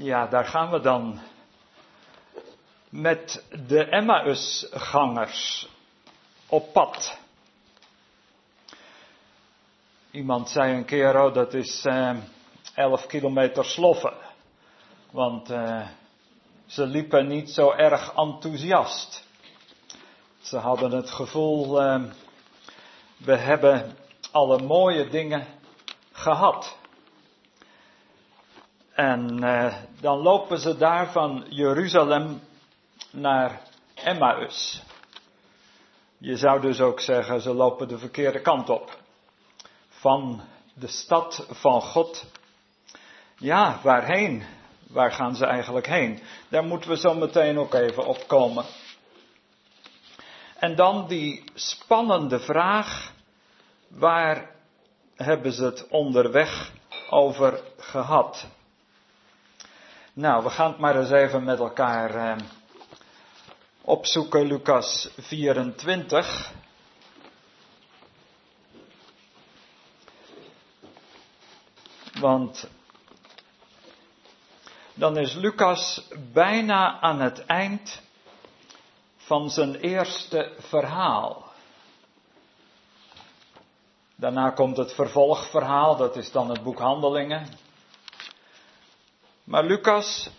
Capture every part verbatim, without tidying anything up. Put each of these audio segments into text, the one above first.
Ja, daar gaan we dan. Met de Emmaüsgangers op pad. Iemand zei een keer, oh, dat is eh, elf kilometer sloffen. Want eh, ze liepen niet zo erg enthousiast. Ze hadden het gevoel, eh, we hebben alle mooie dingen gehad. En eh, dan lopen ze daar van Jeruzalem naar Emmaüs. Je zou dus ook zeggen, ze lopen de verkeerde kant op. Van de stad van God. Ja, waarheen? Waar gaan ze eigenlijk heen? Daar moeten we zo meteen ook even op komen. En dan die spannende vraag. Waar hebben ze het onderweg over gehad? Nou, we gaan het maar eens even met elkaar eh, opzoeken. Lukas vierentwintig. Want dan is Lukas bijna aan het eind van zijn eerste verhaal. Daarna komt het vervolgverhaal, dat is dan het boek Handelingen. Maar Lukas,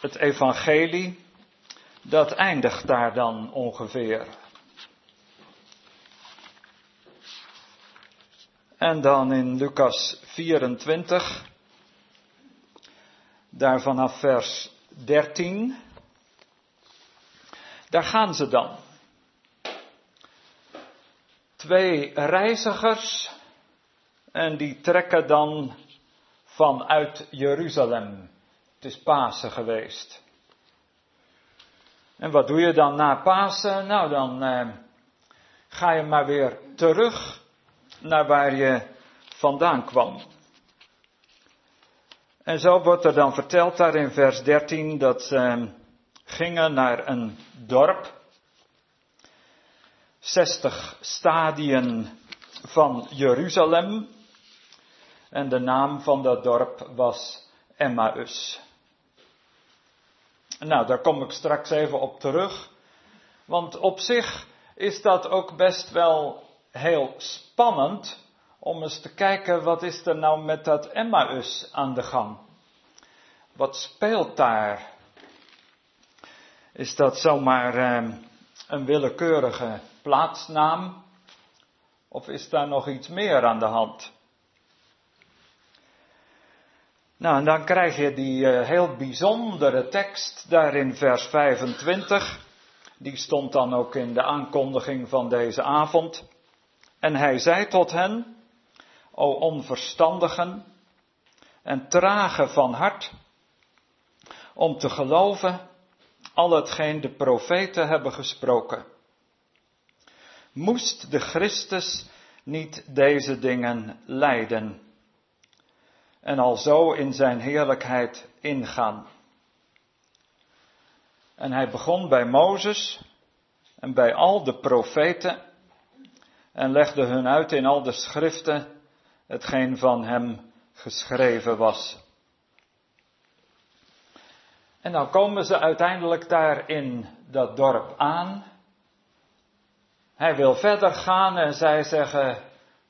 het evangelie, dat eindigt daar dan ongeveer. En dan in Lukas vierentwintig, daar vanaf vers dertien, daar gaan ze dan. Twee reizigers en die trekken dan vanuit Jeruzalem. Het is Pasen geweest. En wat doe je dan na Pasen? Nou, dan eh, ga je maar weer terug naar waar je vandaan kwam. En zo wordt er dan verteld daar in vers dertien dat ze gingen naar een dorp, zestig stadien van Jeruzalem, en de naam van dat dorp was Emmaüs. Nou, daar kom ik straks even op terug, want op zich is dat ook best wel heel spannend om eens te kijken, wat is er nou met dat Emmaüs aan de gang? Wat speelt daar? Is dat zomaar eh, een willekeurige plaatsnaam? Of is daar nog iets meer aan de hand? Nou, en dan krijg je die eh, heel bijzondere tekst daar in vers vijfentwintig. Die stond dan ook in de aankondiging van deze avond. En hij zei tot hen, o onverstandigen en trage van hart, om te geloven al hetgeen de profeten hebben gesproken. Moest de Christus niet deze dingen lijden en alzo in zijn heerlijkheid ingaan? En hij begon bij Mozes en bij al de profeten en legde hun uit in al de schriften hetgeen van hem geschreven was. En dan komen ze uiteindelijk daar in dat dorp aan. Hij wil verder gaan en zij zeggen,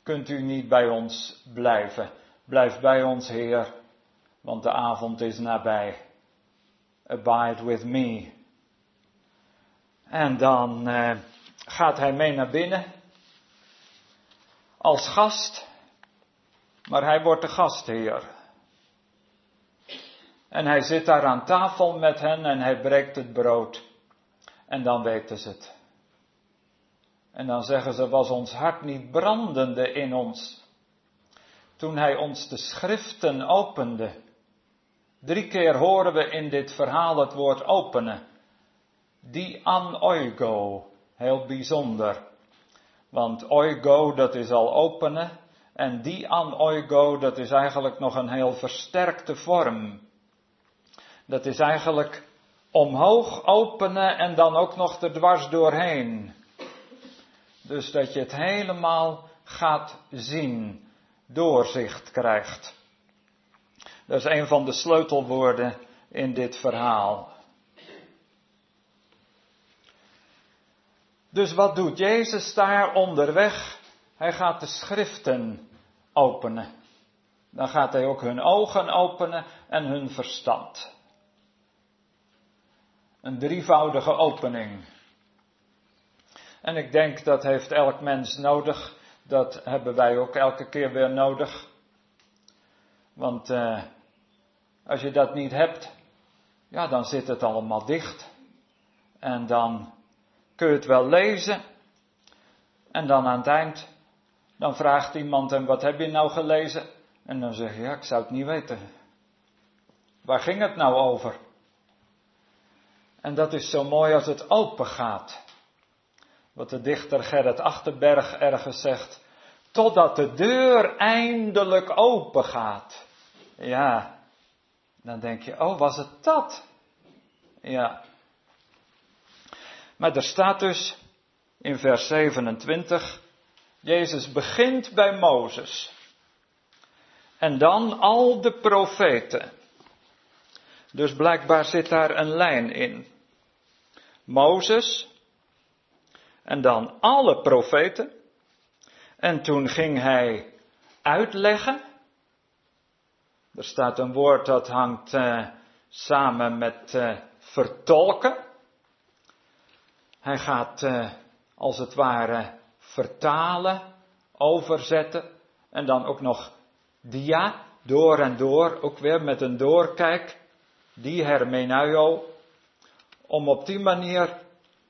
kunt u niet bij ons blijven? Blijf bij ons, Heer, want de avond is nabij. Abide with me. En dan eh, gaat hij mee naar binnen. Als gast, maar hij wordt de gastheer. En hij zit daar aan tafel met hen en hij breekt het brood. En dan weten ze het. En dan zeggen ze, was ons hart niet brandende in ons, toen hij ons de schriften opende. Drie keer horen we in dit verhaal het woord openen. Die an oigo, heel bijzonder. Want oigo, dat is al openen, en die an oigo, dat is eigenlijk nog een heel versterkte vorm. Dat is eigenlijk omhoog openen en dan ook nog er dwars doorheen. Dus dat je het helemaal gaat zien, doorzicht krijgt. Dat is een van de sleutelwoorden in dit verhaal. Dus wat doet Jezus daar onderweg? Hij gaat de Schriften openen. Dan gaat hij ook hun ogen openen en hun verstand. Een drievoudige opening. En ik denk dat heeft elk mens nodig. Dat hebben wij ook elke keer weer nodig. Want eh, als je dat niet hebt, ja, dan zit het allemaal dicht. En dan kun je het wel lezen. En dan aan het eind, dan vraagt iemand hem, wat heb je nou gelezen? En dan zeg je, ja, ik zou het niet weten. Waar ging het nou over? En dat is zo mooi als het open gaat. Wat de dichter Gerrit Achterberg ergens zegt. Totdat de deur eindelijk open gaat. Ja. Dan denk je, oh, was het dat? Ja. Maar er staat dus in vers zevenentwintig. Jezus begint bij Mozes. En dan al de profeten. Dus blijkbaar zit daar een lijn in. Mozes. En dan alle profeten. En toen ging hij uitleggen. Er staat een woord dat hangt uh, samen met uh, vertolken. Hij gaat uh, als het ware vertalen, overzetten. En dan ook nog dia, door en door. Ook weer met een doorkijk. Die hermeneuo. Om op die manier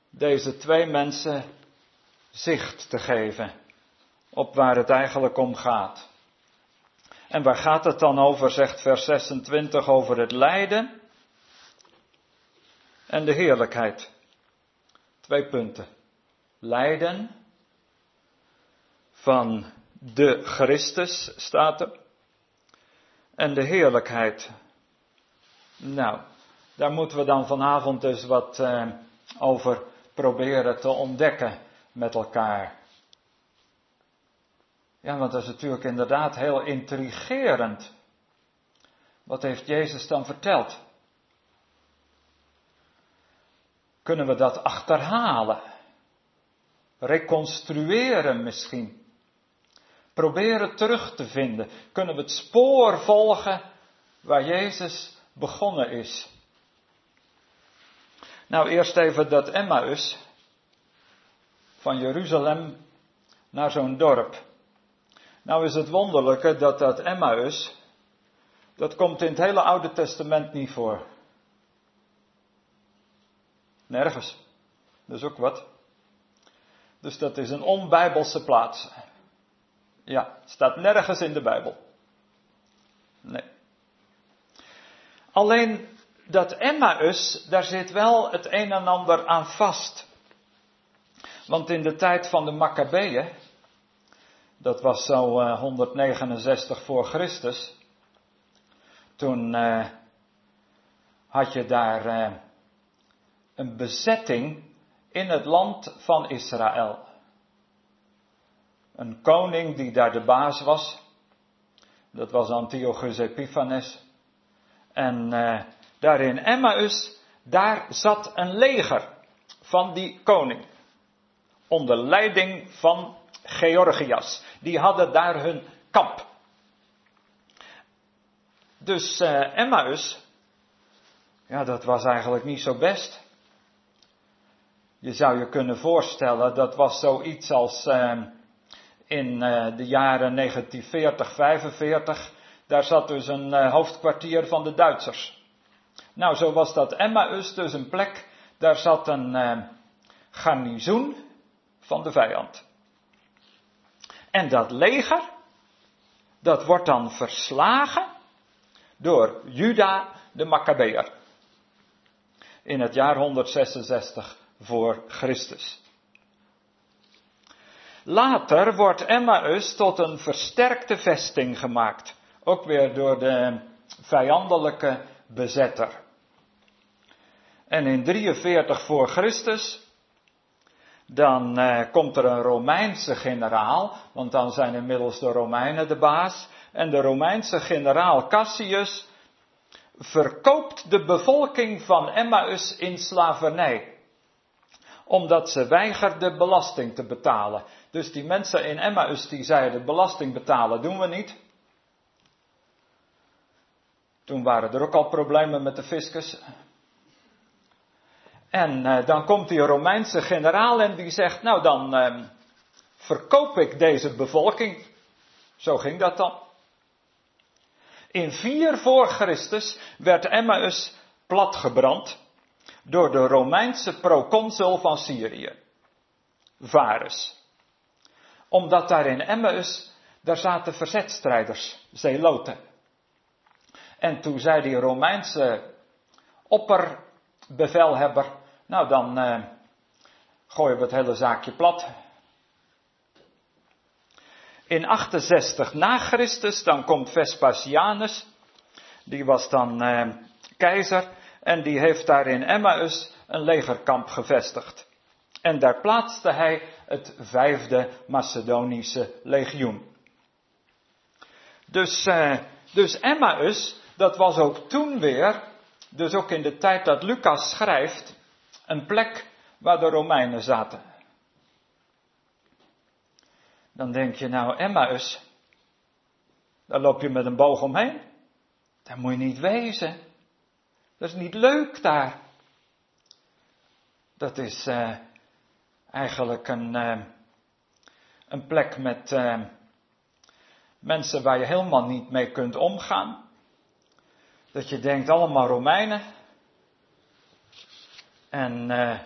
deze twee mensen zicht te geven op waar het eigenlijk om gaat. En waar gaat het dan over, zegt vers zesentwintig, over het lijden en de heerlijkheid. Twee punten. Lijden van de Christus staat er en de heerlijkheid. Nou, daar moeten we dan vanavond dus wat eh, over proberen te ontdekken met elkaar. Ja, want dat is natuurlijk inderdaad heel intrigerend. Wat heeft Jezus dan verteld? Kunnen we dat achterhalen? Reconstrueren misschien? Proberen terug te vinden? Kunnen we het spoor volgen waar Jezus begonnen is? Nou, eerst even dat Emmaüs van Jeruzalem naar zo'n dorp. Nou is het wonderlijke dat dat Emmaüs, dat komt in het hele Oude Testament niet voor. Nergens. Dat is ook wat. Dus dat is een onbijbelse plaats. Ja, staat nergens in de Bijbel. Nee. Alleen dat Emmaüs, daar zit wel het een en ander aan vast. Want in de tijd van de Maccabeeën, dat was zo uh, honderdnegenenzestig voor Christus, toen uh, had je daar uh, een bezetting in het land van Israël. Een koning die daar de baas was, dat was Antiochus Epiphanes, en Uh, Daar in Emmaüs, daar zat een leger van die koning. Onder leiding van Georgias. Die hadden daar hun kamp. Dus uh, Emmaüs, ja, dat was eigenlijk niet zo best. Je zou je kunnen voorstellen, dat was zoiets als uh, in uh, de jaren negentien veertig vijfenveertig. Daar zat dus een uh, hoofdkwartier van de Duitsers. Nou, zo was dat Emmaüs dus een plek, daar zat een eh, garnizoen van de vijand. En dat leger, dat wordt dan verslagen door Juda de Maccabeer. In het jaar honderdzesenzestig voor Christus. Later wordt Emmaüs tot een versterkte vesting gemaakt. Ook weer door de vijandelijke bezetter. En in drieënveertig voor Christus, dan eh, komt er een Romeinse generaal, want dan zijn inmiddels de Romeinen de baas, en de Romeinse generaal Cassius verkoopt de bevolking van Emmaüs in slavernij. Omdat ze weigerden belasting te betalen. Dus die mensen in Emmaüs die zeiden, belasting betalen doen we niet. Toen waren er ook al problemen met de fiscus. En eh, dan komt die Romeinse generaal en die zegt, nou dan eh, verkoop ik deze bevolking. Zo ging dat dan. In vier voor Christus werd Emmaüs platgebrand door de Romeinse proconsul van Syrië, Varus. Omdat daar in Emmaüs, daar zaten verzetstrijders, zeloten. En toen zei die Romeinse opperbevelhebber, nou dan eh, gooien we het hele zaakje plat. In achtenzestig na Christus, dan komt Vespasianus, die was dan eh, keizer, en die heeft daar in Emmaüs een legerkamp gevestigd. En daar plaatste hij het vijfde Macedonische legioen. Dus, eh, dus Emmaüs, dat was ook toen weer, dus ook in de tijd dat Lukas schrijft, een plek waar de Romeinen zaten. Dan denk je, nou Emmaüs, daar loop je met een boog omheen. Daar moet je niet wezen. Dat is niet leuk daar. Dat is uh, eigenlijk een, uh, een plek met uh, mensen waar je helemaal niet mee kunt omgaan. Dat je denkt, allemaal Romeinen. En... Uh,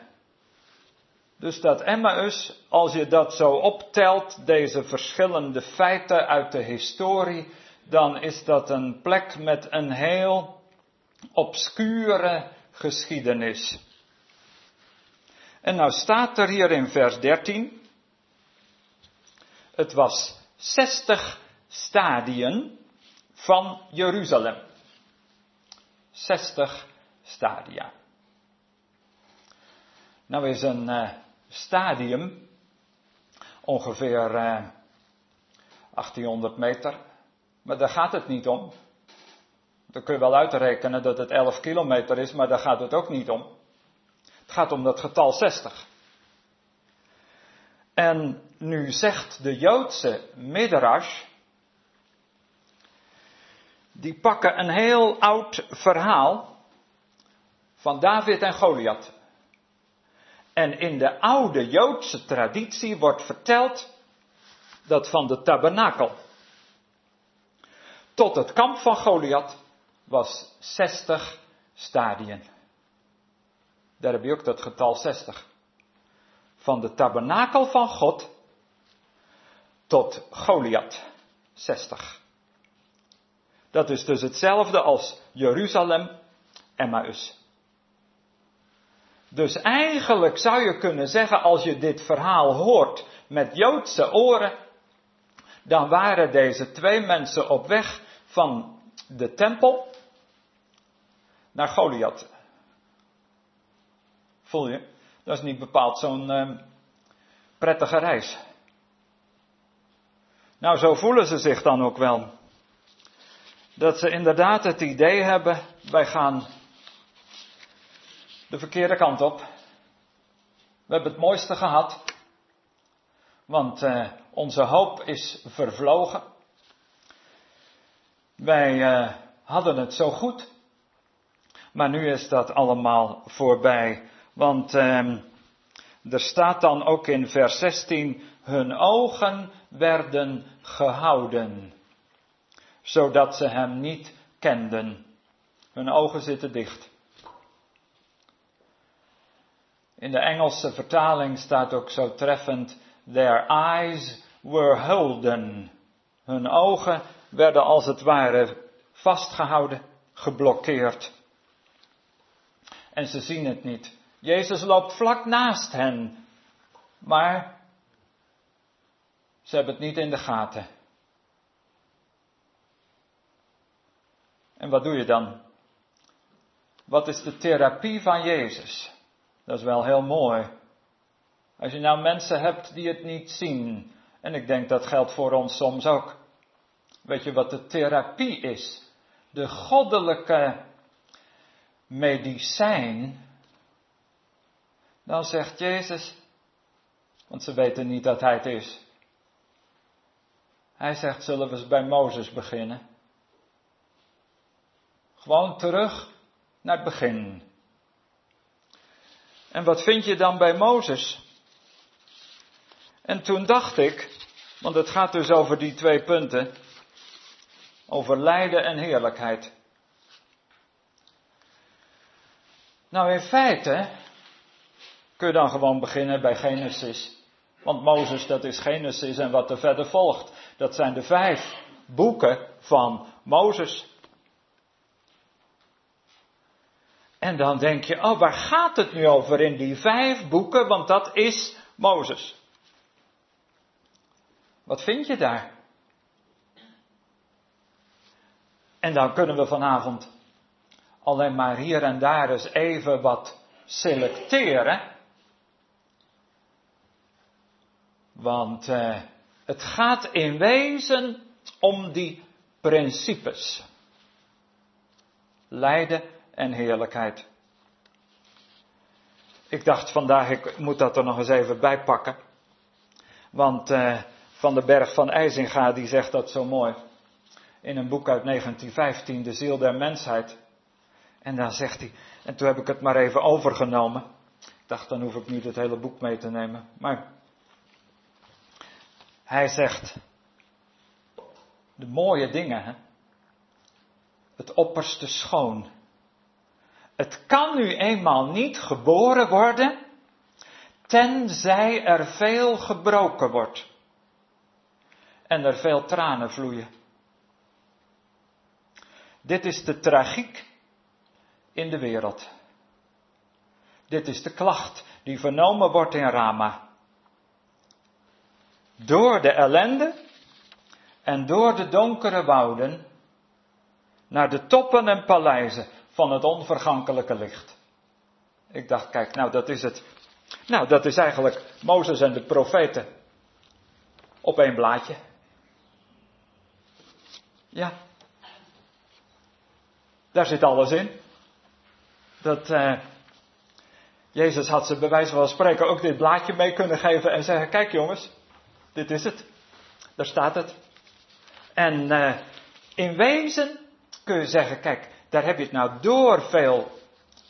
Dus dat Emmaüs, als je dat zo optelt, deze verschillende feiten uit de historie, dan is dat een plek met een heel obscure geschiedenis. En nou staat er hier in vers dertien, het was zestig stadien van Jeruzalem. zestig stadia. Nou is een... Uh, Stadium, ongeveer eh, achttienhonderd meter, maar daar gaat het niet om. Dan kun je wel uitrekenen dat het elf kilometer is, maar daar gaat het ook niet om. Het gaat om dat getal zestig. En nu zegt de Joodse Midrash, die pakken een heel oud verhaal van David en Goliath. En in de oude Joodse traditie wordt verteld dat van de tabernakel tot het kamp van Goliath was zestig stadien. Daar heb je ook dat getal zestig. Van de tabernakel van God tot Goliath, zestig. Dat is dus hetzelfde als Jeruzalem, Emmaüs. Dus eigenlijk zou je kunnen zeggen, als je dit verhaal hoort met Joodse oren, dan waren deze twee mensen op weg van de tempel naar Goliath. Voel je? Dat is niet bepaald zo'n uh, prettige reis. Nou, zo voelen ze zich dan ook wel. Dat ze inderdaad het idee hebben, wij gaan... de verkeerde kant op. We hebben het mooiste gehad. Want eh, onze hoop is vervlogen. Wij eh, hadden het zo goed. Maar nu is dat allemaal voorbij. Want eh, er staat dan ook in vers zestien. Hun ogen werden gehouden. Zodat ze hem niet kenden. Hun ogen zitten dicht. In de Engelse vertaling staat ook zo treffend, their eyes were holden. Hun ogen werden als het ware vastgehouden, geblokkeerd. En ze zien het niet. Jezus loopt vlak naast hen, maar ze hebben het niet in de gaten. En wat doe je dan? Wat is de therapie van Jezus? Dat is wel heel mooi. Als je nou mensen hebt die het niet zien. En ik denk dat geldt voor ons soms ook. Weet je wat de therapie is? De goddelijke medicijn, dan zegt Jezus, want ze weten niet dat hij het is. Hij zegt, zullen we eens bij Mozes beginnen? Gewoon terug naar het begin. En wat vind je dan bij Mozes? En toen dacht ik, want het gaat dus over die twee punten, over lijden en heerlijkheid. Nou, in feite kun je dan gewoon beginnen bij Genesis. Want Mozes, dat is Genesis en wat er verder volgt. Dat zijn de vijf boeken van Mozes. En dan denk je, oh, waar gaat het nu over in die vijf boeken? Want dat is Mozes. Wat vind je daar? En dan kunnen we vanavond alleen maar hier en daar eens even wat selecteren. Want eh, het gaat in wezen om die principes. Lijden en heerlijkheid. Ik dacht vandaag, ik moet dat er nog eens even bij pakken. Want eh, Van den Bergh van Eysinga, die zegt dat zo mooi. In een boek uit negentien vijftien, De ziel der mensheid. En dan zegt hij, en toen heb ik het maar even overgenomen. Ik dacht, dan hoef ik niet het hele boek mee te nemen. Maar hij zegt, de mooie dingen, hè? Het opperste schoon. Het kan nu eenmaal niet geboren worden, tenzij er veel gebroken wordt. En er veel tranen vloeien. Dit is de tragiek in de wereld. Dit is de klacht die vernomen wordt in Rama. Door de ellende en door de donkere wouden naar de toppen en paleizen van het onvergankelijke licht. Ik dacht, kijk, nou dat is het. Nou, dat is eigenlijk Mozes en de profeten op één blaadje. Ja. Daar zit alles in. Dat eh, Jezus had ze bij wijze van spreken ook dit blaadje mee kunnen geven en zeggen, kijk jongens, dit is het. Daar staat het. En eh, in wezen kun je zeggen, kijk, daar heb je het nou door veel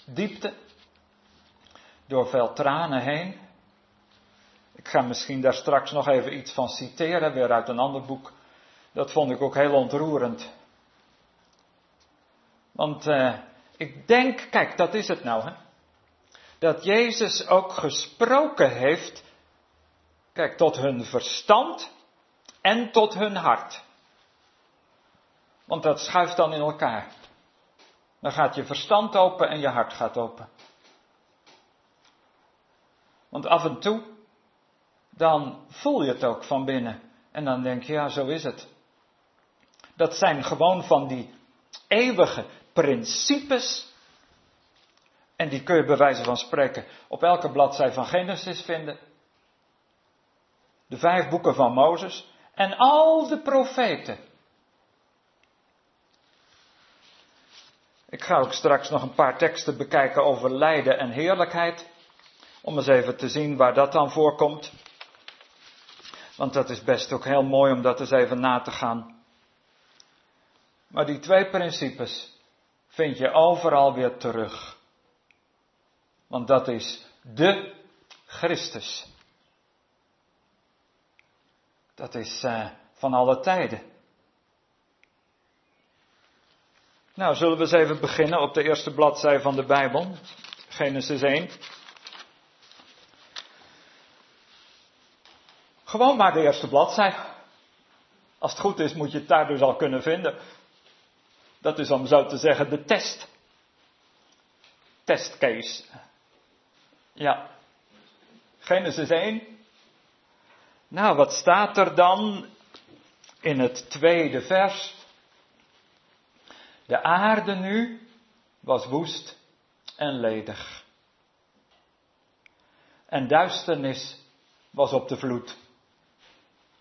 diepte, door veel tranen heen. Ik ga misschien daar straks nog even iets van citeren, weer uit een ander boek. Dat vond ik ook heel ontroerend. Want eh, ik denk, kijk, dat is het nou, hè? Dat Jezus ook gesproken heeft, kijk, tot hun verstand en tot hun hart. Want dat schuift dan in elkaar. Dan gaat je verstand open en je hart gaat open. Want af en toe, dan voel je het ook van binnen. En dan denk je, ja, zo is het. Dat zijn gewoon van die eeuwige principes. En die kun je bij wijze van spreken op elke bladzij van Genesis vinden. De vijf boeken van Mozes en al de profeten. Ik ga ook straks nog een paar teksten bekijken over lijden en heerlijkheid. Om eens even te zien waar dat dan voorkomt. Want dat is best ook heel mooi om dat eens even na te gaan. Maar die twee principes vind je overal weer terug. Want dat is de Christus. Dat is uh, van alle tijden. Nou, zullen we eens even beginnen op de eerste bladzij van de Bijbel. Genesis één. Gewoon maar de eerste bladzij. Als het goed is moet je het daar dus al kunnen vinden. Dat is om zo te zeggen de test. Testcase. Ja. Genesis één. Nou, wat staat er dan in het tweede vers? De aarde nu was woest en ledig. En duisternis was op de vloed.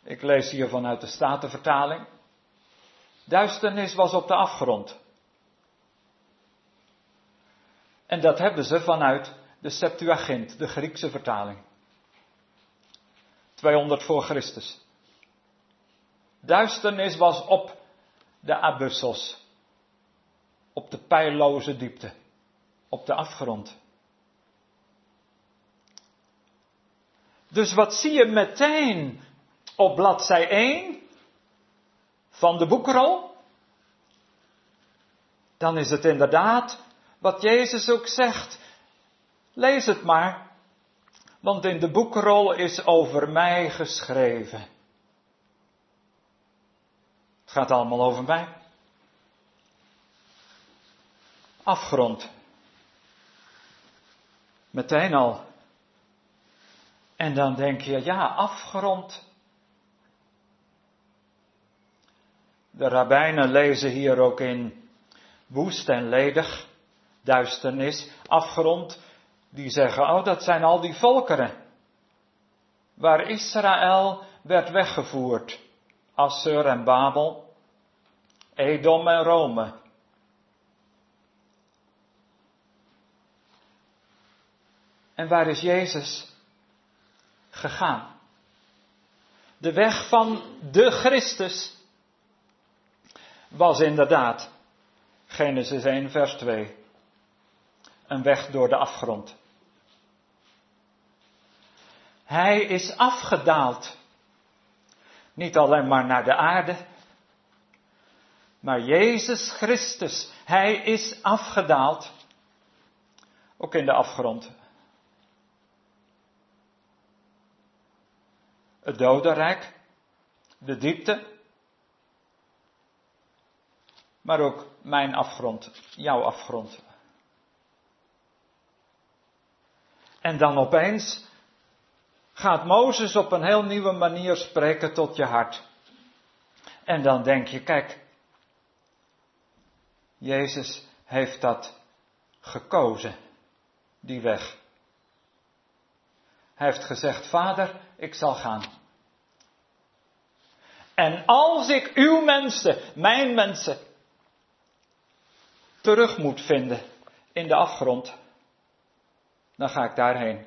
Ik lees hier vanuit de Statenvertaling. Duisternis was op de afgrond. En dat hebben ze vanuit de Septuagint, de Griekse vertaling. tweehonderd voor Christus. Duisternis was op de abyssos, op de peilloze diepte, op de afgrond. Dus wat zie je meteen op bladzij één van de boekrol? Dan is het inderdaad wat Jezus ook zegt. Lees het maar, want in de boekrol is over mij geschreven. Het gaat allemaal over mij. Afgrond. Meteen al. En dan denk je, ja, afgrond. De rabbijnen lezen hier ook in woest en ledig, duisternis, afgrond. Die zeggen, oh, dat zijn al die volkeren. Waar Israël werd weggevoerd. Assur en Babel. Edom en Rome. En waar is Jezus gegaan? De weg van de Christus was inderdaad, Genesis één vers twee, een weg door de afgrond. Hij is afgedaald, niet alleen maar naar de aarde, maar Jezus Christus, hij is afgedaald, ook in de afgrond. Het dodenrijk, de diepte, maar ook mijn afgrond, jouw afgrond. En dan opeens gaat Mozes op een heel nieuwe manier spreken tot je hart. En dan denk je, kijk, Jezus heeft dat gekozen, die weg. Hij heeft gezegd, Vader, ik zal gaan. En als ik uw mensen, mijn mensen, terug moet vinden in de afgrond, dan ga ik daarheen.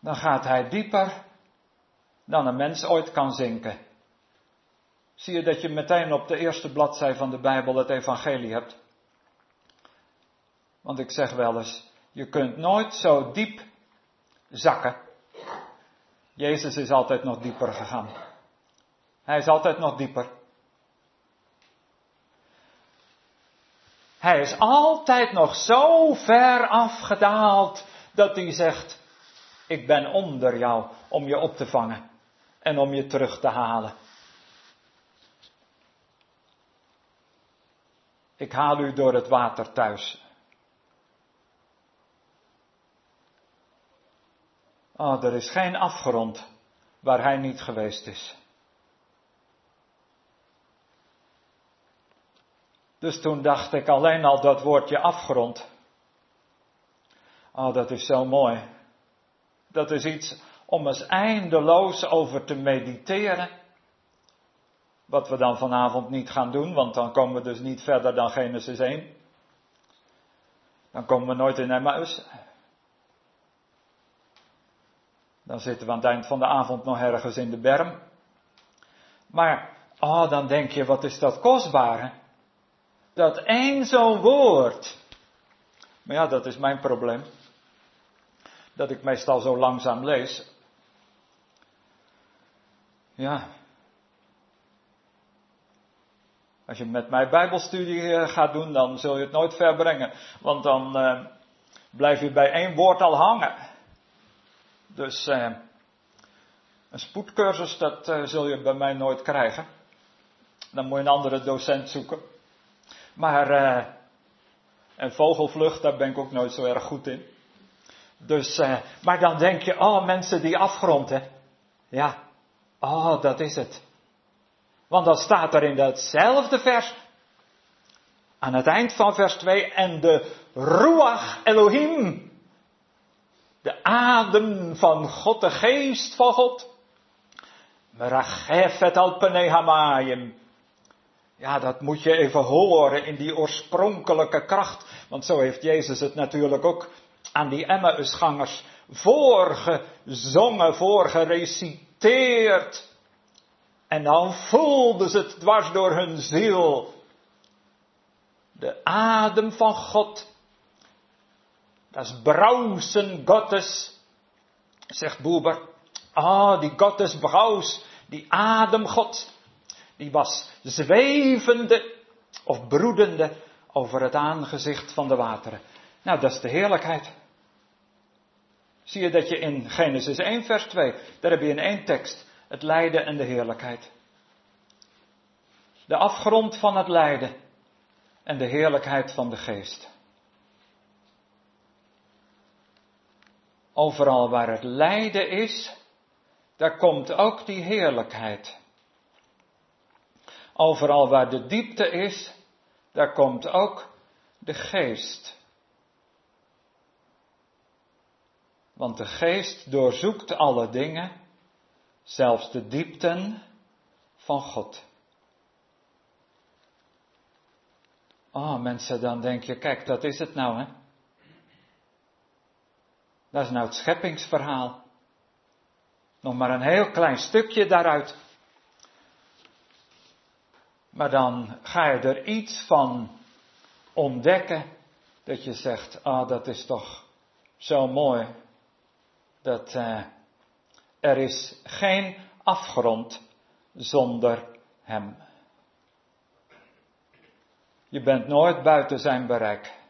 Dan gaat hij dieper dan een mens ooit kan zinken. Zie je dat je meteen op de eerste bladzij van de Bijbel het evangelie hebt? Want ik zeg wel eens, je kunt nooit zo diep zakken. Jezus is altijd nog dieper gegaan. Hij is altijd nog dieper. Hij is altijd nog zo ver afgedaald dat hij zegt, ik ben onder jou om je op te vangen en om je terug te halen. Ik haal u door het water thuis. Oh, er is geen afgrond waar hij niet geweest is. Dus toen dacht ik alleen al dat woordje afgrond. Oh, dat is zo mooi. Dat is iets om eens eindeloos over te mediteren. Wat we dan vanavond niet gaan doen, want dan komen we dus niet verder dan Genesis één. Dan komen we nooit in Emmaüs. Dan zitten we aan het eind van de avond nog ergens in de berm. Maar, oh, dan denk je, wat is dat kostbaar, hè? Dat één zo'n woord. Maar ja, dat is mijn probleem. Dat ik meestal zo langzaam lees. Ja. Als je met mij Bijbelstudie gaat doen, dan zul je het nooit ver brengen. Want dan eh, blijf je bij één woord al hangen. Dus eh, een spoedcursus, dat eh, zul je bij mij nooit krijgen. Dan moet je een andere docent zoeken. Maar, eh, en vogelvlucht, daar ben ik ook nooit zo erg goed in. Dus, eh, maar dan denk je, oh mensen, die afgrond, hè. Ja, oh, dat is het. Want dan staat er in datzelfde vers, aan het eind van vers twee, en de Ruach Elohim, de adem van God, de geest van God, merachef et al pnei hamayim, Ja, dat moet je even horen in die oorspronkelijke kracht. Want zo heeft Jezus het natuurlijk ook aan die Emmaüsgangers voorgezongen, voorgereciteerd. En dan voelden ze het dwars door hun ziel. De adem van God. Dat is brausen Gottes, zegt Buber. Ah, die Gottes braus, die adem Gods, die was zwevende of broedende over het aangezicht van de wateren. Nou, dat is de heerlijkheid. Zie je dat je in Genesis één vers twee, daar heb je in één tekst het lijden en de heerlijkheid. De afgrond van het lijden en de heerlijkheid van de geest. Overal waar het lijden is, daar komt ook die heerlijkheid. Overal waar de diepte is, daar komt ook de geest. Want de geest doorzoekt alle dingen, zelfs de diepten van God. Oh mensen, dan denk je, kijk, dat is het nou hè. Dat is nou het scheppingsverhaal. Nog maar een heel klein stukje daaruit. Maar dan ga je er iets van ontdekken. Dat je zegt, ah, dat is toch zo mooi. Dat eh, er is geen afgrond zonder hem. Je bent nooit buiten zijn bereik.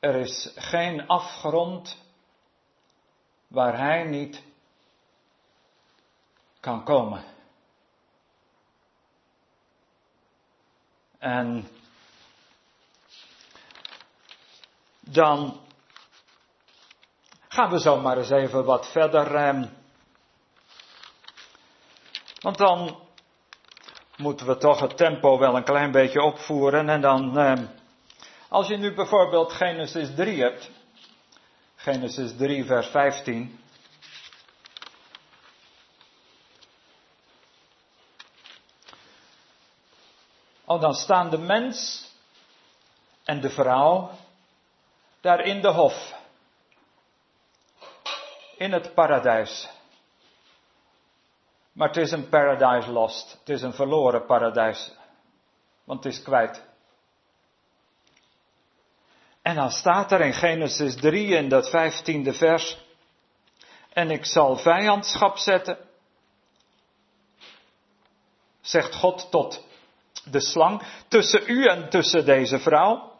Er is geen afgrond waar hij niet kan komen. En dan gaan we zo maar eens even wat verder. Eh, want dan moeten we toch het tempo wel een klein beetje opvoeren. En dan, eh, als je nu bijvoorbeeld Genesis drie hebt. Genesis drie vers vijftien. Oh, dan staan de mens en de vrouw daar in de hof. In het paradijs. Maar het is een paradise lost. Het is een verloren paradijs. Want het is kwijt. En dan staat er in Genesis drie in dat vijftiende vers. En ik zal vijandschap zetten. Zegt God tot de slang. Tussen u en tussen deze vrouw.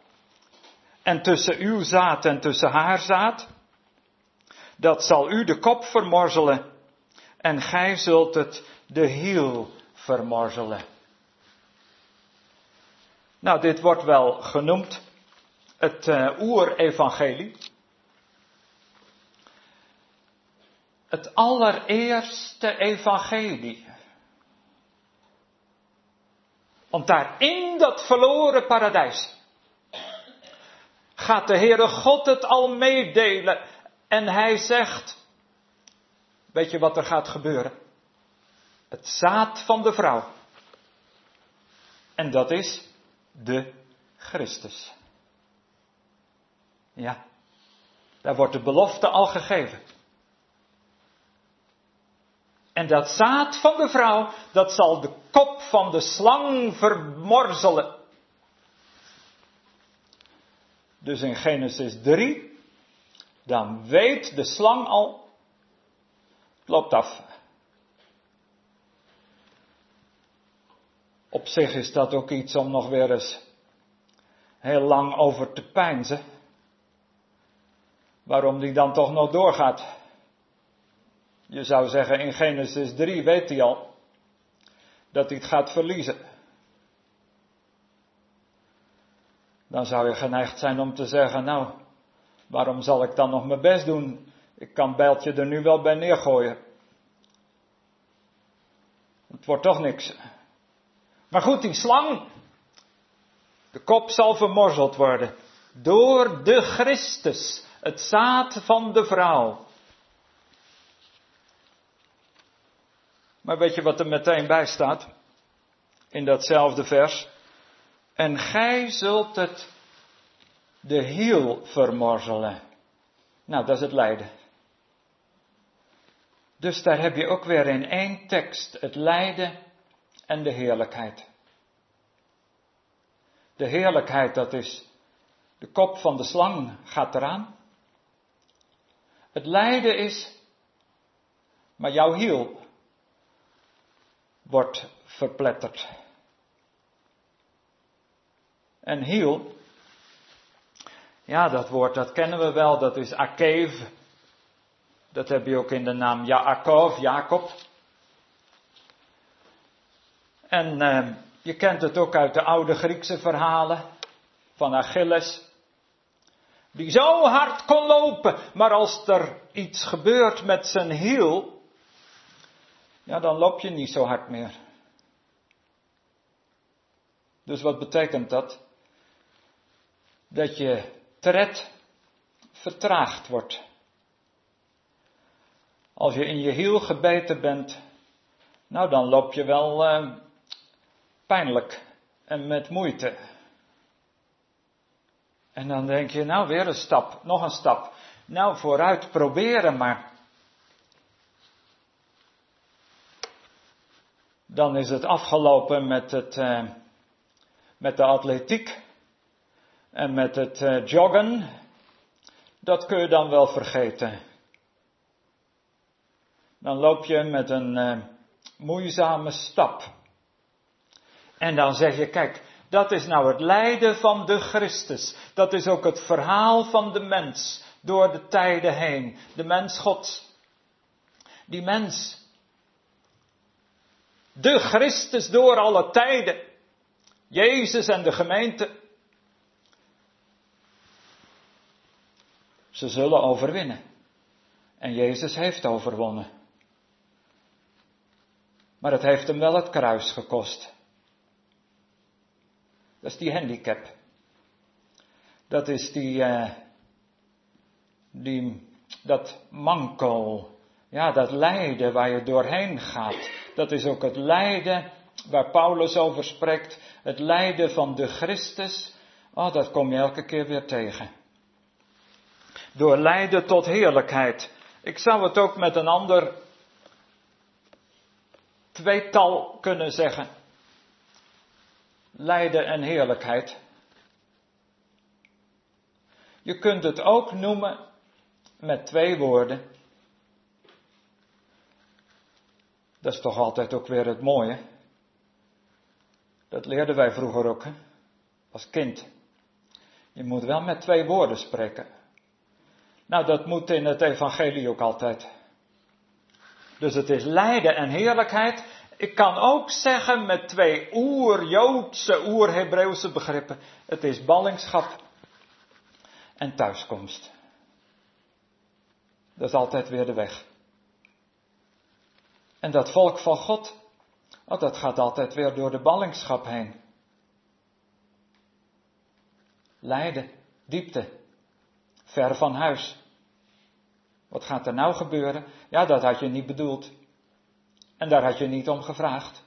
En tussen uw zaad en tussen haar zaad. Dat zal u de kop vermorzelen. En gij zult het de hiel vermorzelen. Nou, dit wordt wel genoemd. Het uh, oerevangelie. Het allereerste evangelie. Want daar in dat verloren paradijs gaat de Heere God het al meedelen. En hij zegt, weet je wat er gaat gebeuren? Het zaad van de vrouw. En dat is de Christus. Ja, daar wordt de belofte al gegeven. En dat zaad van de vrouw, dat zal de kop van de slang vermorzelen. Dus in Genesis drie, dan weet de slang al, het loopt af. Op zich is dat ook iets om nog weer eens heel lang over te peinzen. Waarom die dan toch nog doorgaat? Je zou zeggen, in Genesis drie weet hij al dat hij het gaat verliezen. Dan zou je geneigd zijn om te zeggen, nou, waarom zal ik dan nog mijn best doen? Ik kan bijltje er nu wel bij neergooien. Het wordt toch niks. Maar goed, die slang, de kop zal vermorzeld worden door de Christus. Het zaad van de vrouw. Maar weet je wat er meteen bij staat? in datzelfde vers. En gij zult het de hiel vermorzelen. Nou, dat is het lijden. Dus daar heb je ook weer in één tekst het lijden en de heerlijkheid. De heerlijkheid, dat is de kop van de slang gaat eraan. Het lijden is, maar jouw hiel wordt verpletterd. En hiel, ja, dat woord dat kennen we wel, dat is akev. Dat heb je ook in de naam Jaakov, Jacob. En eh, je kent het ook uit de oude Griekse verhalen van Achilles. Die zo hard kon lopen, maar als er iets gebeurt met zijn hiel, ja, dan loop je niet zo hard meer. Dus wat betekent dat? Dat je tred vertraagd wordt. Als je in je hiel gebeten bent, nou dan loop je wel eh, pijnlijk en met moeite. En dan denk je, nou weer een stap, nog een stap. Nou vooruit, proberen maar. Dan is het afgelopen met, het, eh, met de atletiek en met het eh, joggen. Dat kun je dan wel vergeten. Dan loop je met een eh, moeizame stap. En dan zeg je, kijk, dat is nou het lijden van de Christus. Dat is ook het verhaal van de mens door de tijden heen. De mens Gods. Die mens. De Christus door alle tijden. Jezus en de gemeente. Ze zullen overwinnen. En Jezus heeft overwonnen. Maar het heeft hem wel het kruis gekost. Dat is die handicap. Dat is die, uh, die, dat manco. Ja, dat lijden waar je doorheen gaat. Dat is ook het lijden waar Paulus over spreekt. Het lijden van de Christus. Oh, dat kom je elke keer weer tegen. Door lijden tot heerlijkheid. Ik zou het ook met een ander tweetal kunnen zeggen. Lijden en heerlijkheid. Je kunt het ook noemen met twee woorden. Dat is toch altijd ook weer het mooie. Dat leerden wij vroeger ook, hè? Als kind. Je moet wel met twee woorden spreken. Nou, dat moet in het evangelie ook altijd. Dus het is lijden en heerlijkheid. Ik kan ook zeggen met twee oer-Joodse, oer-Hebreeuwse begrippen. Het is ballingschap en thuiskomst. Dat is altijd weer de weg. En dat volk van God, oh, dat gaat altijd weer door de ballingschap heen. Lijden, diepte, ver van huis. Wat gaat er nou gebeuren? Ja, dat had je niet bedoeld. En daar had je niet om gevraagd.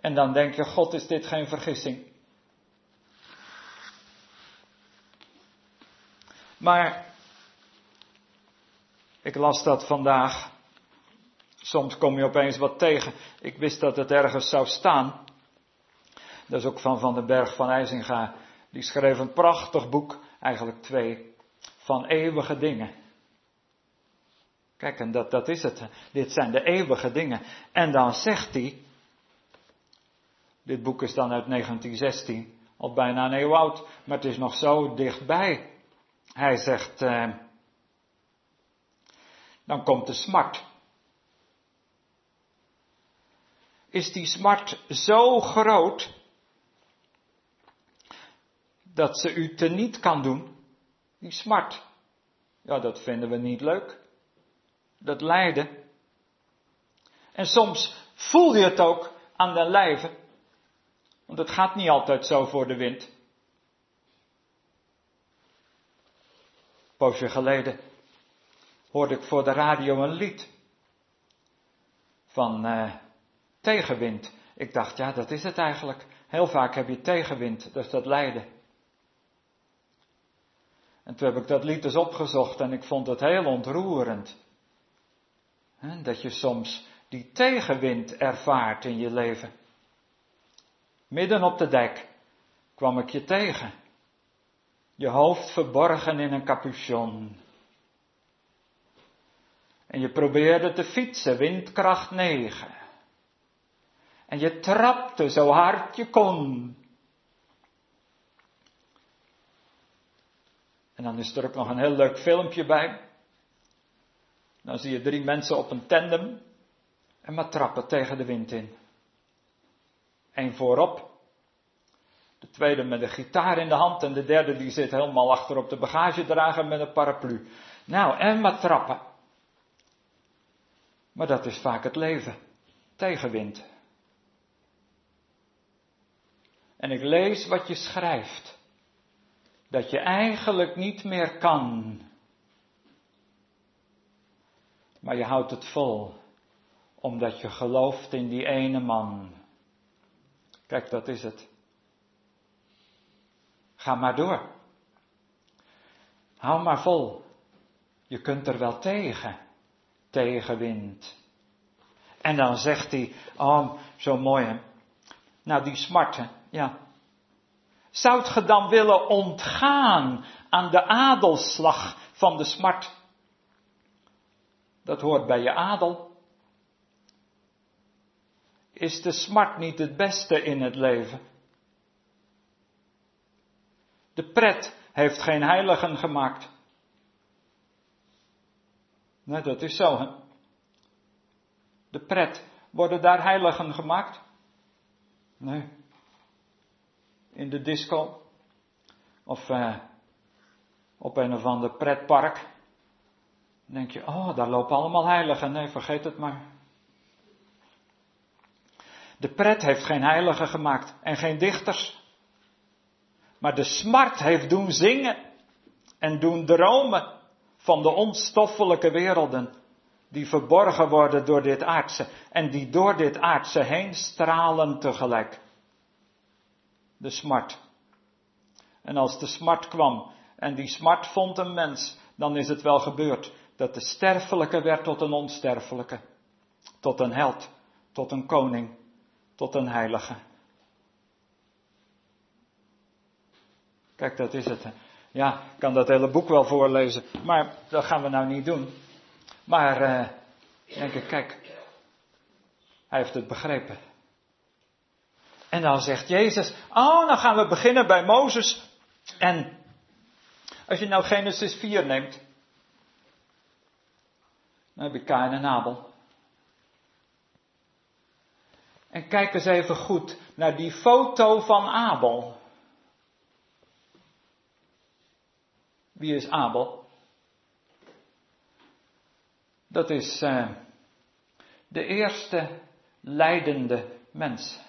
En dan denk je, God, is dit geen vergissing? Maar, ik las dat vandaag. Soms kom je opeens wat tegen. Ik wist dat het ergens zou staan. Dat is ook van Van den Bergh van Eysinga. Die schreef een prachtig boek, eigenlijk twee, van eeuwige dingen. Kijk, en dat, dat is het. Dit zijn de eeuwige dingen. En dan zegt hij, dit boek is dan uit negentien zestien, al bijna een eeuw oud, maar het is nog zo dichtbij. Hij zegt, eh, dan komt de smart. Is die smart zo groot, dat ze u teniet kan doen? Die smart, ja, dat vinden we niet leuk. Dat lijden. En soms voel je het ook aan de lijve. Want het gaat niet altijd zo voor de wind. Een poosje geleden hoorde ik voor de radio een lied. Van eh, tegenwind. Ik dacht, ja, dat is het eigenlijk. Heel vaak heb je tegenwind, dus dat lijden. En toen heb ik dat lied dus opgezocht en ik vond het heel ontroerend. He, dat je soms die tegenwind ervaart in je leven. Midden op de dek kwam ik je tegen. Je hoofd verborgen in een capuchon. En je probeerde te fietsen, windkracht negen. En je trapte zo hard je kon. En dan is er ook nog een heel leuk filmpje bij. Dan zie je drie mensen op een tandem. En maar trappen tegen de wind in. Eén voorop. De tweede met een gitaar in de hand. En de derde die zit helemaal achter op de bagagedrager met een paraplu. Nou, en maar trappen. Maar dat is vaak het leven. Tegenwind. En ik lees wat je schrijft. Dat je eigenlijk niet meer kan. Maar je houdt het vol. Omdat je gelooft in die ene man. Kijk, dat is het. Ga maar door. Hou maar vol. Je kunt er wel tegen. Tegenwind. En dan zegt hij, oh, zo mooi hè. Nou, die smarten, ja. Zoudt ge dan willen ontgaan aan de adelslag van de smart? Dat hoort bij je adel. Is de smart niet het beste in het leven? De pret heeft geen heiligen gemaakt. Nee, dat is zo, hè. De pret, worden daar heiligen gemaakt? Nee. In de disco. Of eh, op een of ander pretpark. Dan denk je, oh, daar lopen allemaal heiligen. Nee, vergeet het maar. De pret heeft geen heiligen gemaakt en geen dichters. Maar de smart heeft doen zingen en doen dromen van de onstoffelijke werelden die verborgen worden door dit aardse en die door dit aardse heen stralen tegelijk. De smart. En als de smart kwam en die smart vond een mens, dan is het wel gebeurd dat de sterfelijke werd tot een onsterfelijke, tot een held, tot een koning, tot een heilige. Kijk, dat is het. Ja, ik kan dat hele boek wel voorlezen, maar dat gaan we nou niet doen. Maar, eh, denk ik, kijk, hij heeft het begrepen. En dan zegt Jezus, oh, dan gaan we beginnen bij Mozes. En als je nou Genesis vier neemt, dan heb je Kaïn en Abel. En kijk eens even goed naar die foto van Abel. Wie is Abel? Dat is uh, de eerste lijdende mens.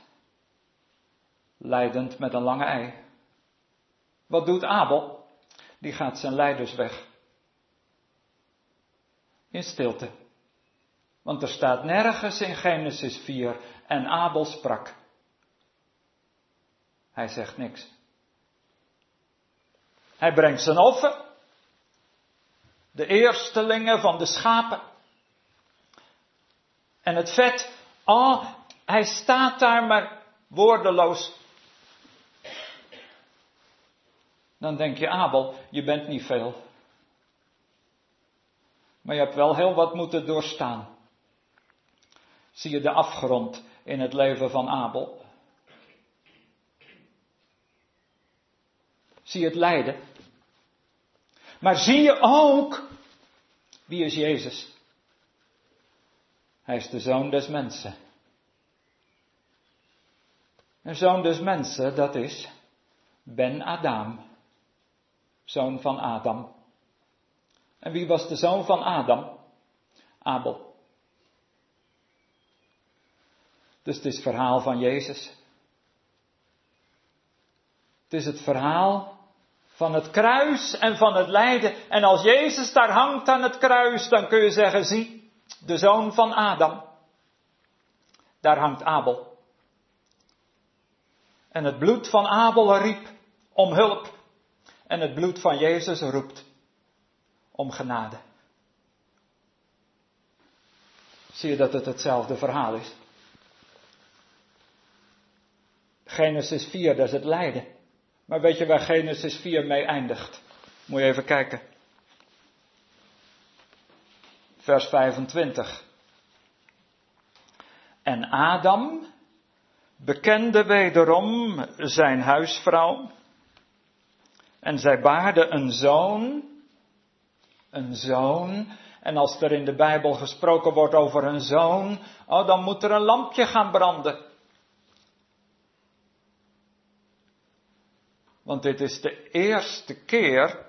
Lijdend met een lange ei. Wat doet Abel? Die gaat zijn leiders weg. In stilte. Want er staat nergens in Genesis vier. En Abel sprak. Hij zegt niks. Hij brengt zijn offer. De eerstelingen van de schapen. En het vet. Oh, hij staat daar maar woordeloos. Dan denk je, Abel, je bent niet veel. Maar je hebt wel heel wat moeten doorstaan. Zie je de afgrond in het leven van Abel? Zie je het lijden? Maar zie je ook, wie is Jezus? Hij is de zoon des mensen. Een zoon des mensen, dat is Ben Adam. Zoon van Adam. En wie was de zoon van Adam? Abel. Dus het is het verhaal van Jezus. Het is het verhaal van het kruis en van het lijden. En als Jezus daar hangt aan het kruis, dan kun je zeggen, zie, de zoon van Adam. Daar hangt Abel. En het bloed van Abel riep om hulp. En het bloed van Jezus roept om genade. Zie je dat het hetzelfde verhaal is. Genesis vier, dat is het lijden. Maar weet je waar Genesis vier mee eindigt? Moet je even kijken. Vers vijfentwintig. En Adam bekende wederom zijn huisvrouw. En zij baarde een zoon. Een zoon. En als er in de Bijbel gesproken wordt over een zoon, oh, dan moet er een lampje gaan branden. Want dit is de eerste keer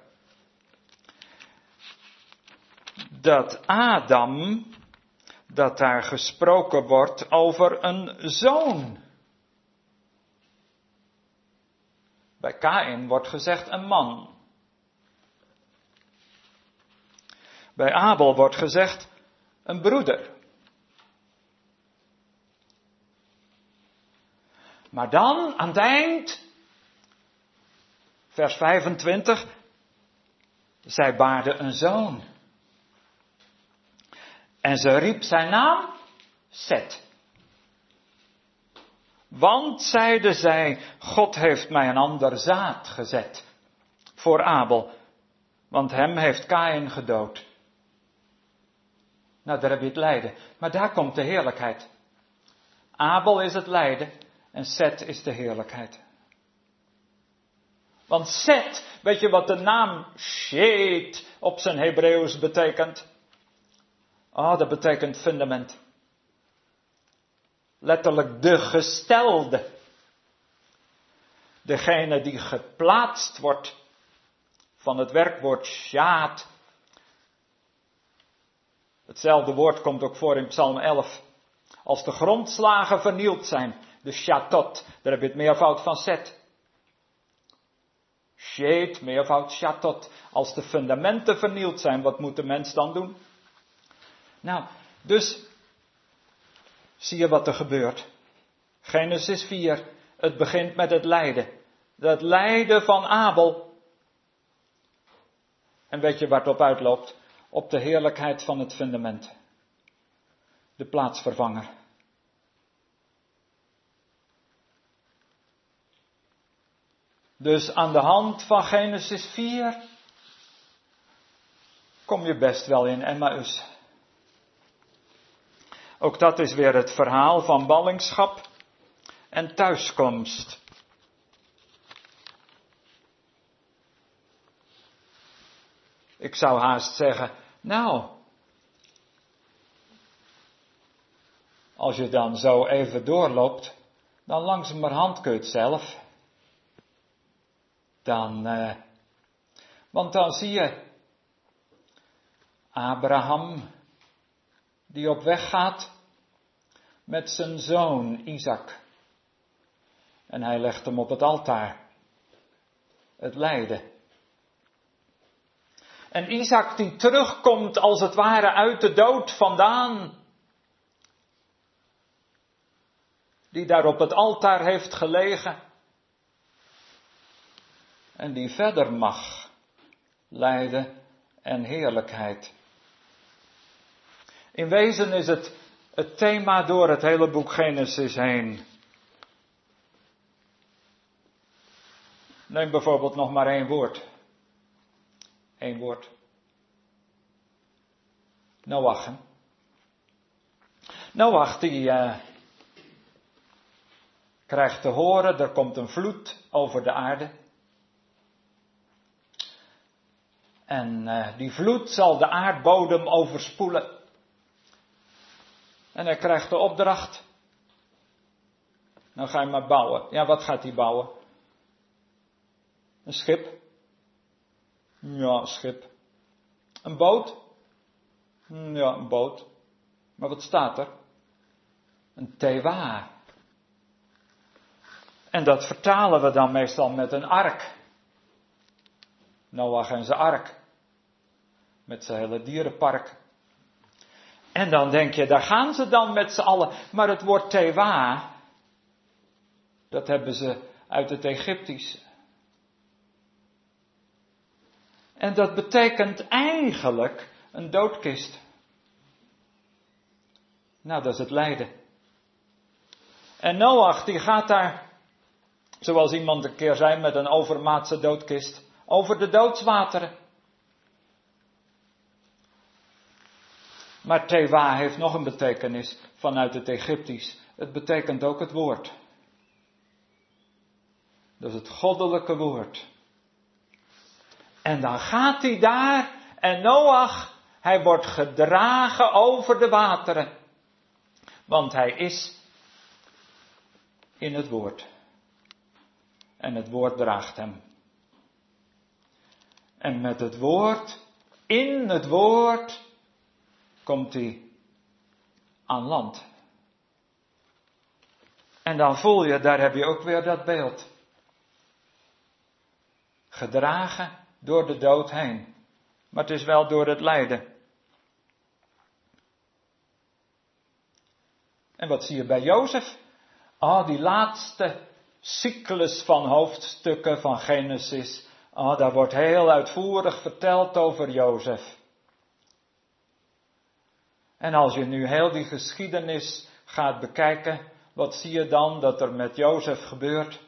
dat Adam, dat daar gesproken wordt over een zoon. Bij Kaïn wordt gezegd een man. Bij Abel wordt gezegd een broeder. Maar dan aan het eind, vers vijfentwintig, zij baarde een zoon. En ze riep zijn naam Seth. Want, zeide zij, God heeft mij een ander zaad gezet voor Abel, want hem heeft Kaïn gedood. Nou, daar heb je het lijden. Maar daar komt de heerlijkheid. Abel is het lijden en Seth is de heerlijkheid. Want Seth, weet je wat de naam Seth op zijn Hebreeuws betekent? Oh, dat betekent fundament. Letterlijk de gestelde. Degene die geplaatst wordt. Van het werkwoord shaat. Hetzelfde woord komt ook voor in Psalm elf. Als de grondslagen vernield zijn. De shatot. Daar heb je het meervoud van Seth. Sheet, meervoud shatot. Als de fundamenten vernield zijn. Wat moet de mens dan doen? Nou, dus zie je wat er gebeurt. Genesis vier, het begint met het lijden. Dat lijden van Abel. En weet je waar het op uitloopt? Op de heerlijkheid van het fundament. De plaatsvervanger. Dus aan de hand van Genesis vier kom je best wel in Emmaüs. Ook dat is weer het verhaal van ballingschap en thuiskomst. Ik zou haast zeggen, nou, als je dan zo even doorloopt, dan langzamerhand kun je het zelf. Dan, eh, want dan zie je Abraham, die op weg gaat met zijn zoon Isaac. En hij legt hem op het altaar. Het lijden. En Isaac die terugkomt als het ware uit de dood vandaan. Die daar op het altaar heeft gelegen. En die verder mag. Lijden en heerlijkheid. In wezen is het het thema door het hele boek Genesis heen. Neem bijvoorbeeld nog maar één woord. Eén woord. Noach. Hè? Noach die uh, krijgt te horen, er komt een vloed over de aarde. En uh, die vloed zal de aardbodem overspoelen. En hij krijgt de opdracht. Nou ga je maar bouwen. Ja, wat gaat hij bouwen? Een schip. Ja, een schip. Een boot. Ja, een boot. Maar wat staat er? Een tewa. En dat vertalen we dan meestal met een ark. Noach en zijn ark. Met zijn hele dierenpark. En dan denk je, daar gaan ze dan met z'n allen. Maar het woord tewa, dat hebben ze uit het Egyptische. En dat betekent eigenlijk een doodkist. Nou, dat is het lijden. En Noach, die gaat daar, zoals iemand een keer zei, met een overmaatse doodkist, over de doodswateren. Maar Tewa heeft nog een betekenis vanuit het Egyptisch. Het betekent ook het woord. Dat is het goddelijke woord. En dan gaat hij daar en Noach, hij wordt gedragen over de wateren. Want hij is in het woord. En het woord draagt hem. En met het woord, in het woord, komt hij aan land. En dan voel je, daar heb je ook weer dat beeld. Gedragen door de dood heen. Maar het is wel door het lijden. En wat zie je bij Jozef? Ah, oh, die laatste cyclus van hoofdstukken van Genesis. Ah, oh, daar wordt heel uitvoerig verteld over Jozef. En als je nu heel die geschiedenis gaat bekijken, wat zie je dan dat er met Jozef gebeurt?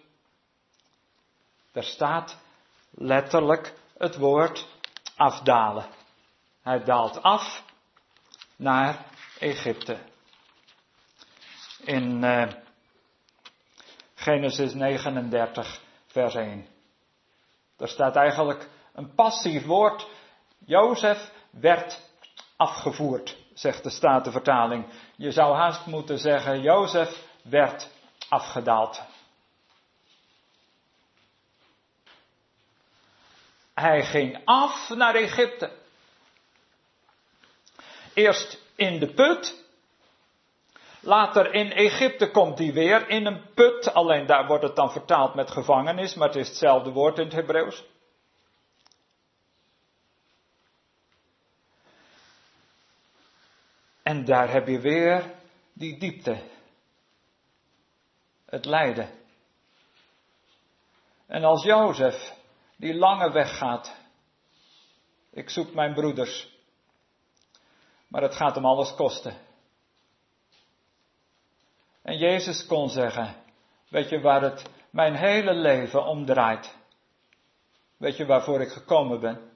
Daar staat letterlijk het woord afdalen. Hij daalt af naar Egypte. In uh, Genesis negenendertig vers één. Daar staat eigenlijk een passief woord. Jozef werd afgevoerd, zegt de Statenvertaling. Je zou haast moeten zeggen, Jozef werd afgedaald. Hij ging af naar Egypte. Eerst in de put. Later in Egypte komt hij weer in een put. Alleen daar wordt het dan vertaald met gevangenis. Maar het is hetzelfde woord in het Hebreeuws. En daar heb je weer die diepte. Het lijden. En als Jozef die lange weg gaat. Ik zoek mijn broeders. Maar het gaat hem alles kosten. En Jezus kon zeggen. Weet je waar het mijn hele leven om draait? Weet je waarvoor ik gekomen ben?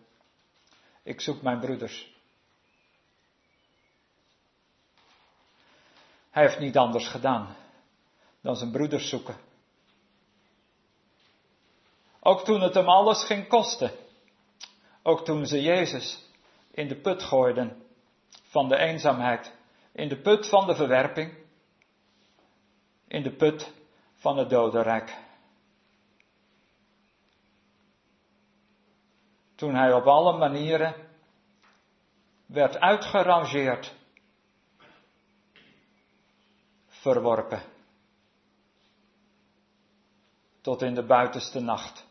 Ik zoek mijn broeders. Hij heeft niet anders gedaan dan zijn broeders zoeken. Ook toen het hem alles ging kosten. Ook toen ze Jezus in de put gooiden van de eenzaamheid. In de put van de verwerping. In de put van het dodenrijk. Toen hij op alle manieren werd uitgerangeerd. Verworpen. Tot in de buitenste nacht.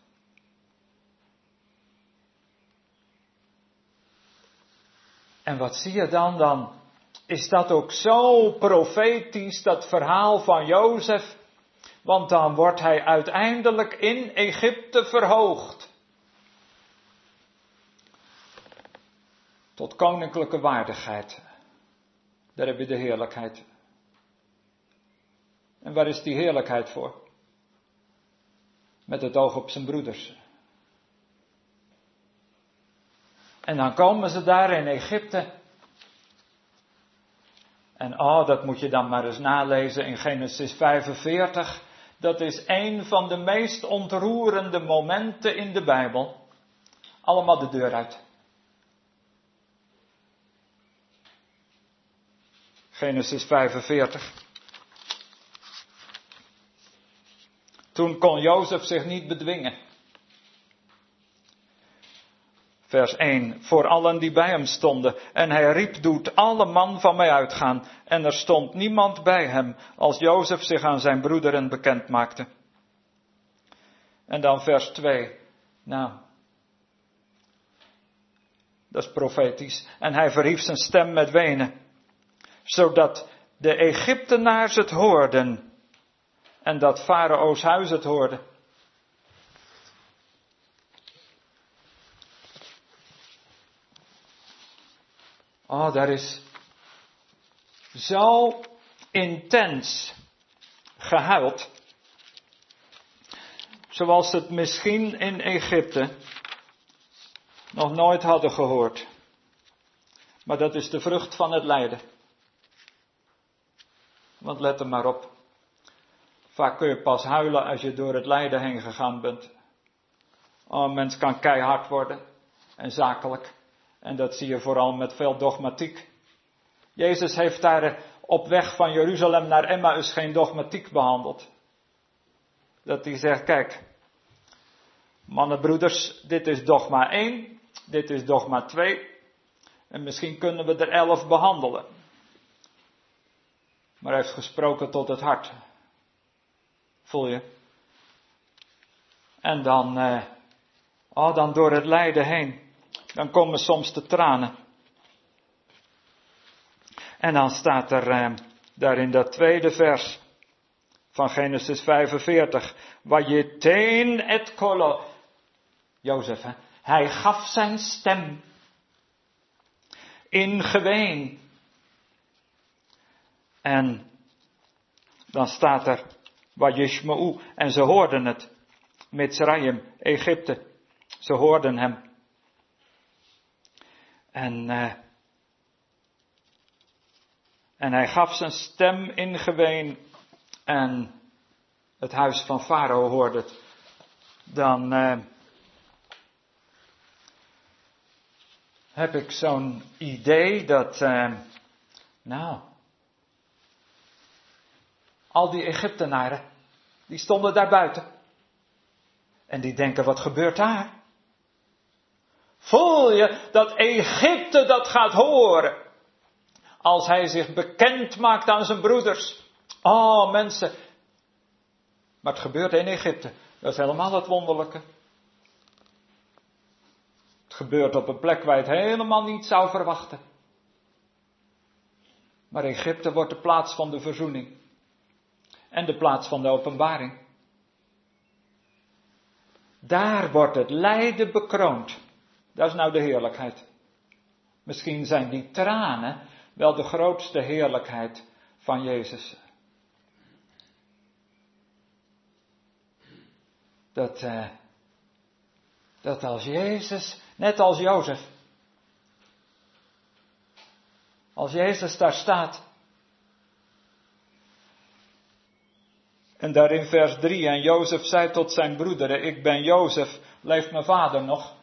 En wat zie je dan dan? Is dat ook zo profetisch, dat verhaal van Jozef? Want dan wordt hij uiteindelijk in Egypte verhoogd. Tot koninklijke waardigheid. Daar heb je de heerlijkheid. En waar is die heerlijkheid voor? Met het oog op zijn broeders. En dan komen ze daar in Egypte. En oh, dat moet je dan maar eens nalezen in Genesis vijfenveertig. Dat is een van de meest ontroerende momenten in de Bijbel. Allemaal de deur uit. Genesis vijfenveertig. Toen kon Jozef zich niet bedwingen. Vers één. Voor allen die bij hem stonden. En hij riep, doet alle man van mij uitgaan. En er stond niemand bij hem. Als Jozef zich aan zijn broederen bekend maakte. En dan vers twee. Nou. Dat is profetisch. En hij verhief zijn stem met wenen. Zodat de Egyptenaars het hoorden. En dat Farao's huis het hoorde. Oh, daar is zo intens gehuild. Zoals het misschien in Egypte nog nooit hadden gehoord. Maar dat is de vrucht van het lijden. Want let er maar op. Vaak kun je pas huilen als je door het lijden heen gegaan bent. Oh, een mens kan keihard worden. En zakelijk. En dat zie je vooral met veel dogmatiek. Jezus heeft daar op weg van Jeruzalem naar Emmaüs geen dogmatiek behandeld. Dat hij zegt, kijk, mannenbroeders, dit is dogma één, dit is dogma twee. En misschien kunnen we er elf behandelen. Maar hij heeft gesproken tot het hart. Voel je? En dan, eh, oh, dan door het lijden heen. Dan komen soms de tranen. En dan staat er eh, daar in dat tweede vers van Genesis vijfenveertig. Wajeteen et kolo. Jozef, hè? Hij gaf zijn stem. In geween. En dan staat er. Wajishma'u. En ze hoorden het. Mitsraïm, Egypte. Ze hoorden hem. En, eh, en hij gaf zijn stem in geween en het huis van Farao hoorde het. Dan eh, heb ik zo'n idee dat, eh, nou, al die Egyptenaren, die stonden daar buiten. En die denken, wat gebeurt daar? Voel je dat Egypte dat gaat horen? Als hij zich bekend maakt aan zijn broeders. Oh mensen. Maar het gebeurt in Egypte. Dat is helemaal het wonderlijke. Het gebeurt op een plek waar je het helemaal niet zou verwachten. Maar Egypte wordt de plaats van de verzoening. En de plaats van de openbaring. Daar wordt het lijden bekroond. Dat is nou de heerlijkheid. Misschien zijn die tranen wel de grootste heerlijkheid van Jezus. Dat, eh, dat als Jezus, net als Jozef. Als Jezus daar staat. En daar in vers drie. En Jozef zei tot zijn broederen. Ik ben Jozef. Leeft mijn vader nog?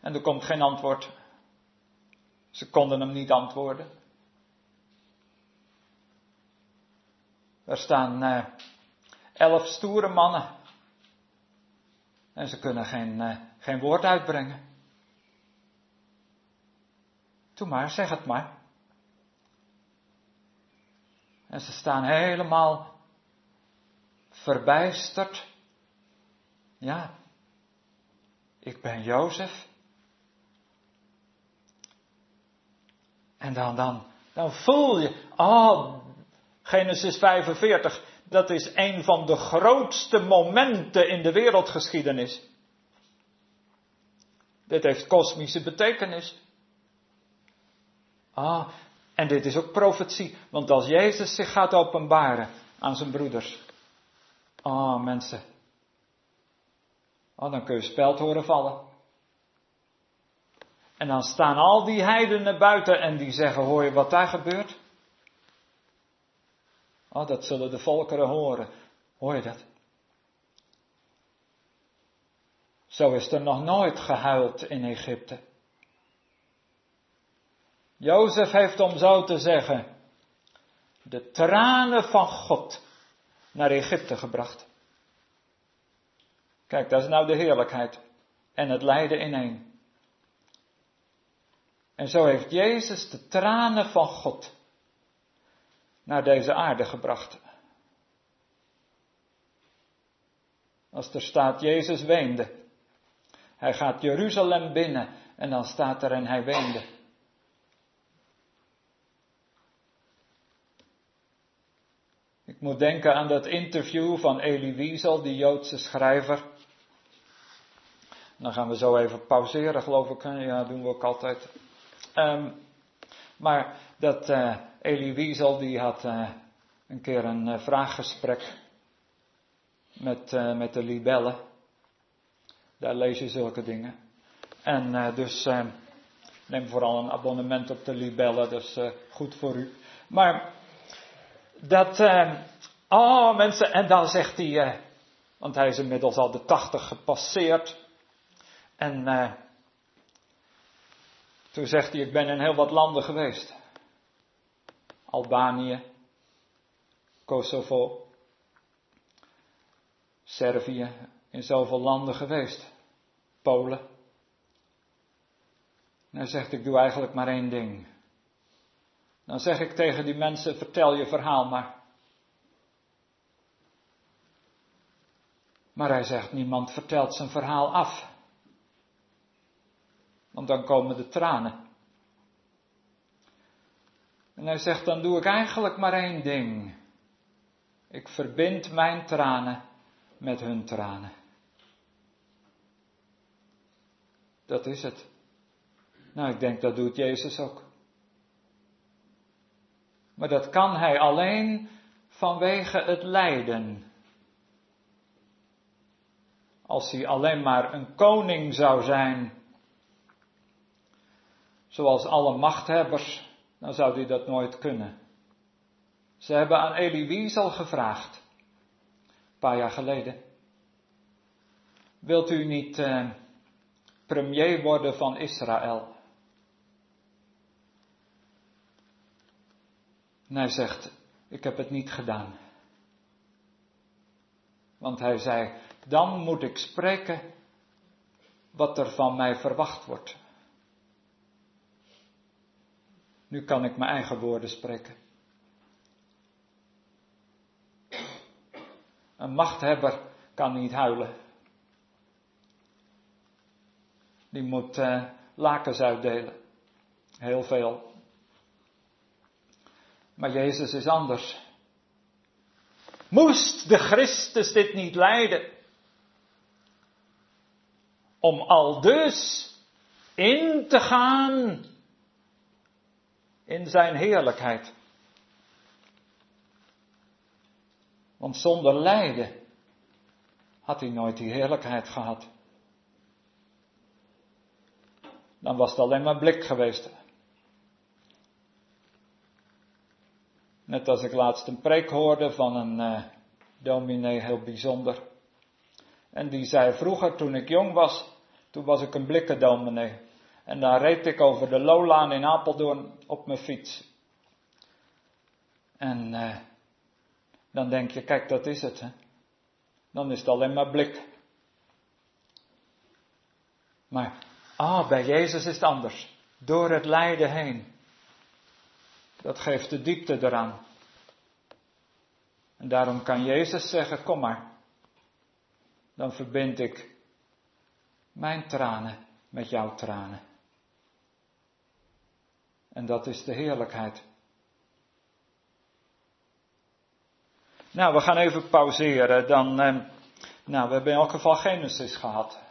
En er komt geen antwoord. Ze konden hem niet antwoorden. Er staan eh, elf stoere mannen. En ze kunnen geen, eh, geen woord uitbrengen. Doe maar, zeg het maar. En ze staan helemaal verbijsterd. Ja. Ik ben Jozef. En dan, dan, dan voel je, oh, Genesis vijfenveertig, dat is een van de grootste momenten in de wereldgeschiedenis. Dit heeft kosmische betekenis. Ah, en dit is ook profetie, want als Jezus zich gaat openbaren aan zijn broeders. Ah, mensen. Oh, dan kun je speld horen vallen. En dan staan al die heidenen buiten en die zeggen, hoor je wat daar gebeurt? Oh, dat zullen de volkeren horen. Hoor je dat? Zo is er nog nooit gehuild in Egypte. Jozef heeft, om zo te zeggen, de tranen van God naar Egypte gebracht. Kijk, dat is nou de heerlijkheid en het lijden in één. En zo heeft Jezus de tranen van God naar deze aarde gebracht. Als er staat, Jezus weende. Hij gaat Jeruzalem binnen en dan staat er en hij weende. Ik moet denken aan dat interview van Elie Wiesel, die Joodse schrijver. Dan gaan we zo even pauzeren, geloof ik. Ja, dat doen we ook altijd. Um, maar dat uh, Elie Wiesel die had uh, een keer een uh, vraaggesprek met, uh, met de Libellen. Daar lees je zulke dingen. En uh, dus uh, neem vooral een abonnement op de Libellen, dat is uh, goed voor u. Maar dat, uh, oh mensen, en dan zegt hij, uh, want hij is inmiddels al de tachtig gepasseerd. En uh, toen zegt hij, ik ben in heel wat landen geweest. Albanië, Kosovo, Servië, in zoveel landen geweest. Polen. En hij zegt, ik doe eigenlijk maar één ding. Dan zeg ik tegen die mensen, vertel je verhaal maar. Maar hij zegt, niemand vertelt zijn verhaal af. Want dan komen de tranen. En hij zegt, dan doe ik eigenlijk maar één ding. Ik verbind mijn tranen met hun tranen. Dat is het. Nou, ik denk dat doet Jezus ook. Maar dat kan hij alleen vanwege het lijden. Als hij alleen maar een koning zou zijn, zoals alle machthebbers, dan zou hij dat nooit kunnen. Ze hebben aan Elie Wiesel gevraagd, een paar jaar geleden. Wilt u niet eh, premier worden van Israël? En hij zegt, ik heb het niet gedaan. Want hij zei, dan moet ik spreken wat er van mij verwacht wordt. Nu kan ik mijn eigen woorden spreken. Een machthebber kan niet huilen. Die moet eh, lakens uitdelen. Heel veel. Maar Jezus is anders. Moest de Christus dit niet lijden? Om aldus in te gaan in zijn heerlijkheid. Want zonder lijden had hij nooit die heerlijkheid gehad. Dan was het alleen maar blik geweest. Net als ik laatst een preek hoorde van een uh, dominee, heel bijzonder. En die zei, vroeger toen ik jong was, toen was ik een blikken dominee. En dan reed ik over de Lolaan in Apeldoorn op mijn fiets. En uh, dan denk je, kijk, dat is het. Hè? Dan is het alleen maar blik. Maar ah, bij Jezus is het anders. Door het lijden heen. Dat geeft de diepte eraan. En daarom kan Jezus zeggen, kom maar. Dan verbind ik mijn tranen met jouw tranen. En dat is de heerlijkheid. Nou, we gaan even pauzeren. Dan, eh, nou, we hebben in elk geval Genesis gehad.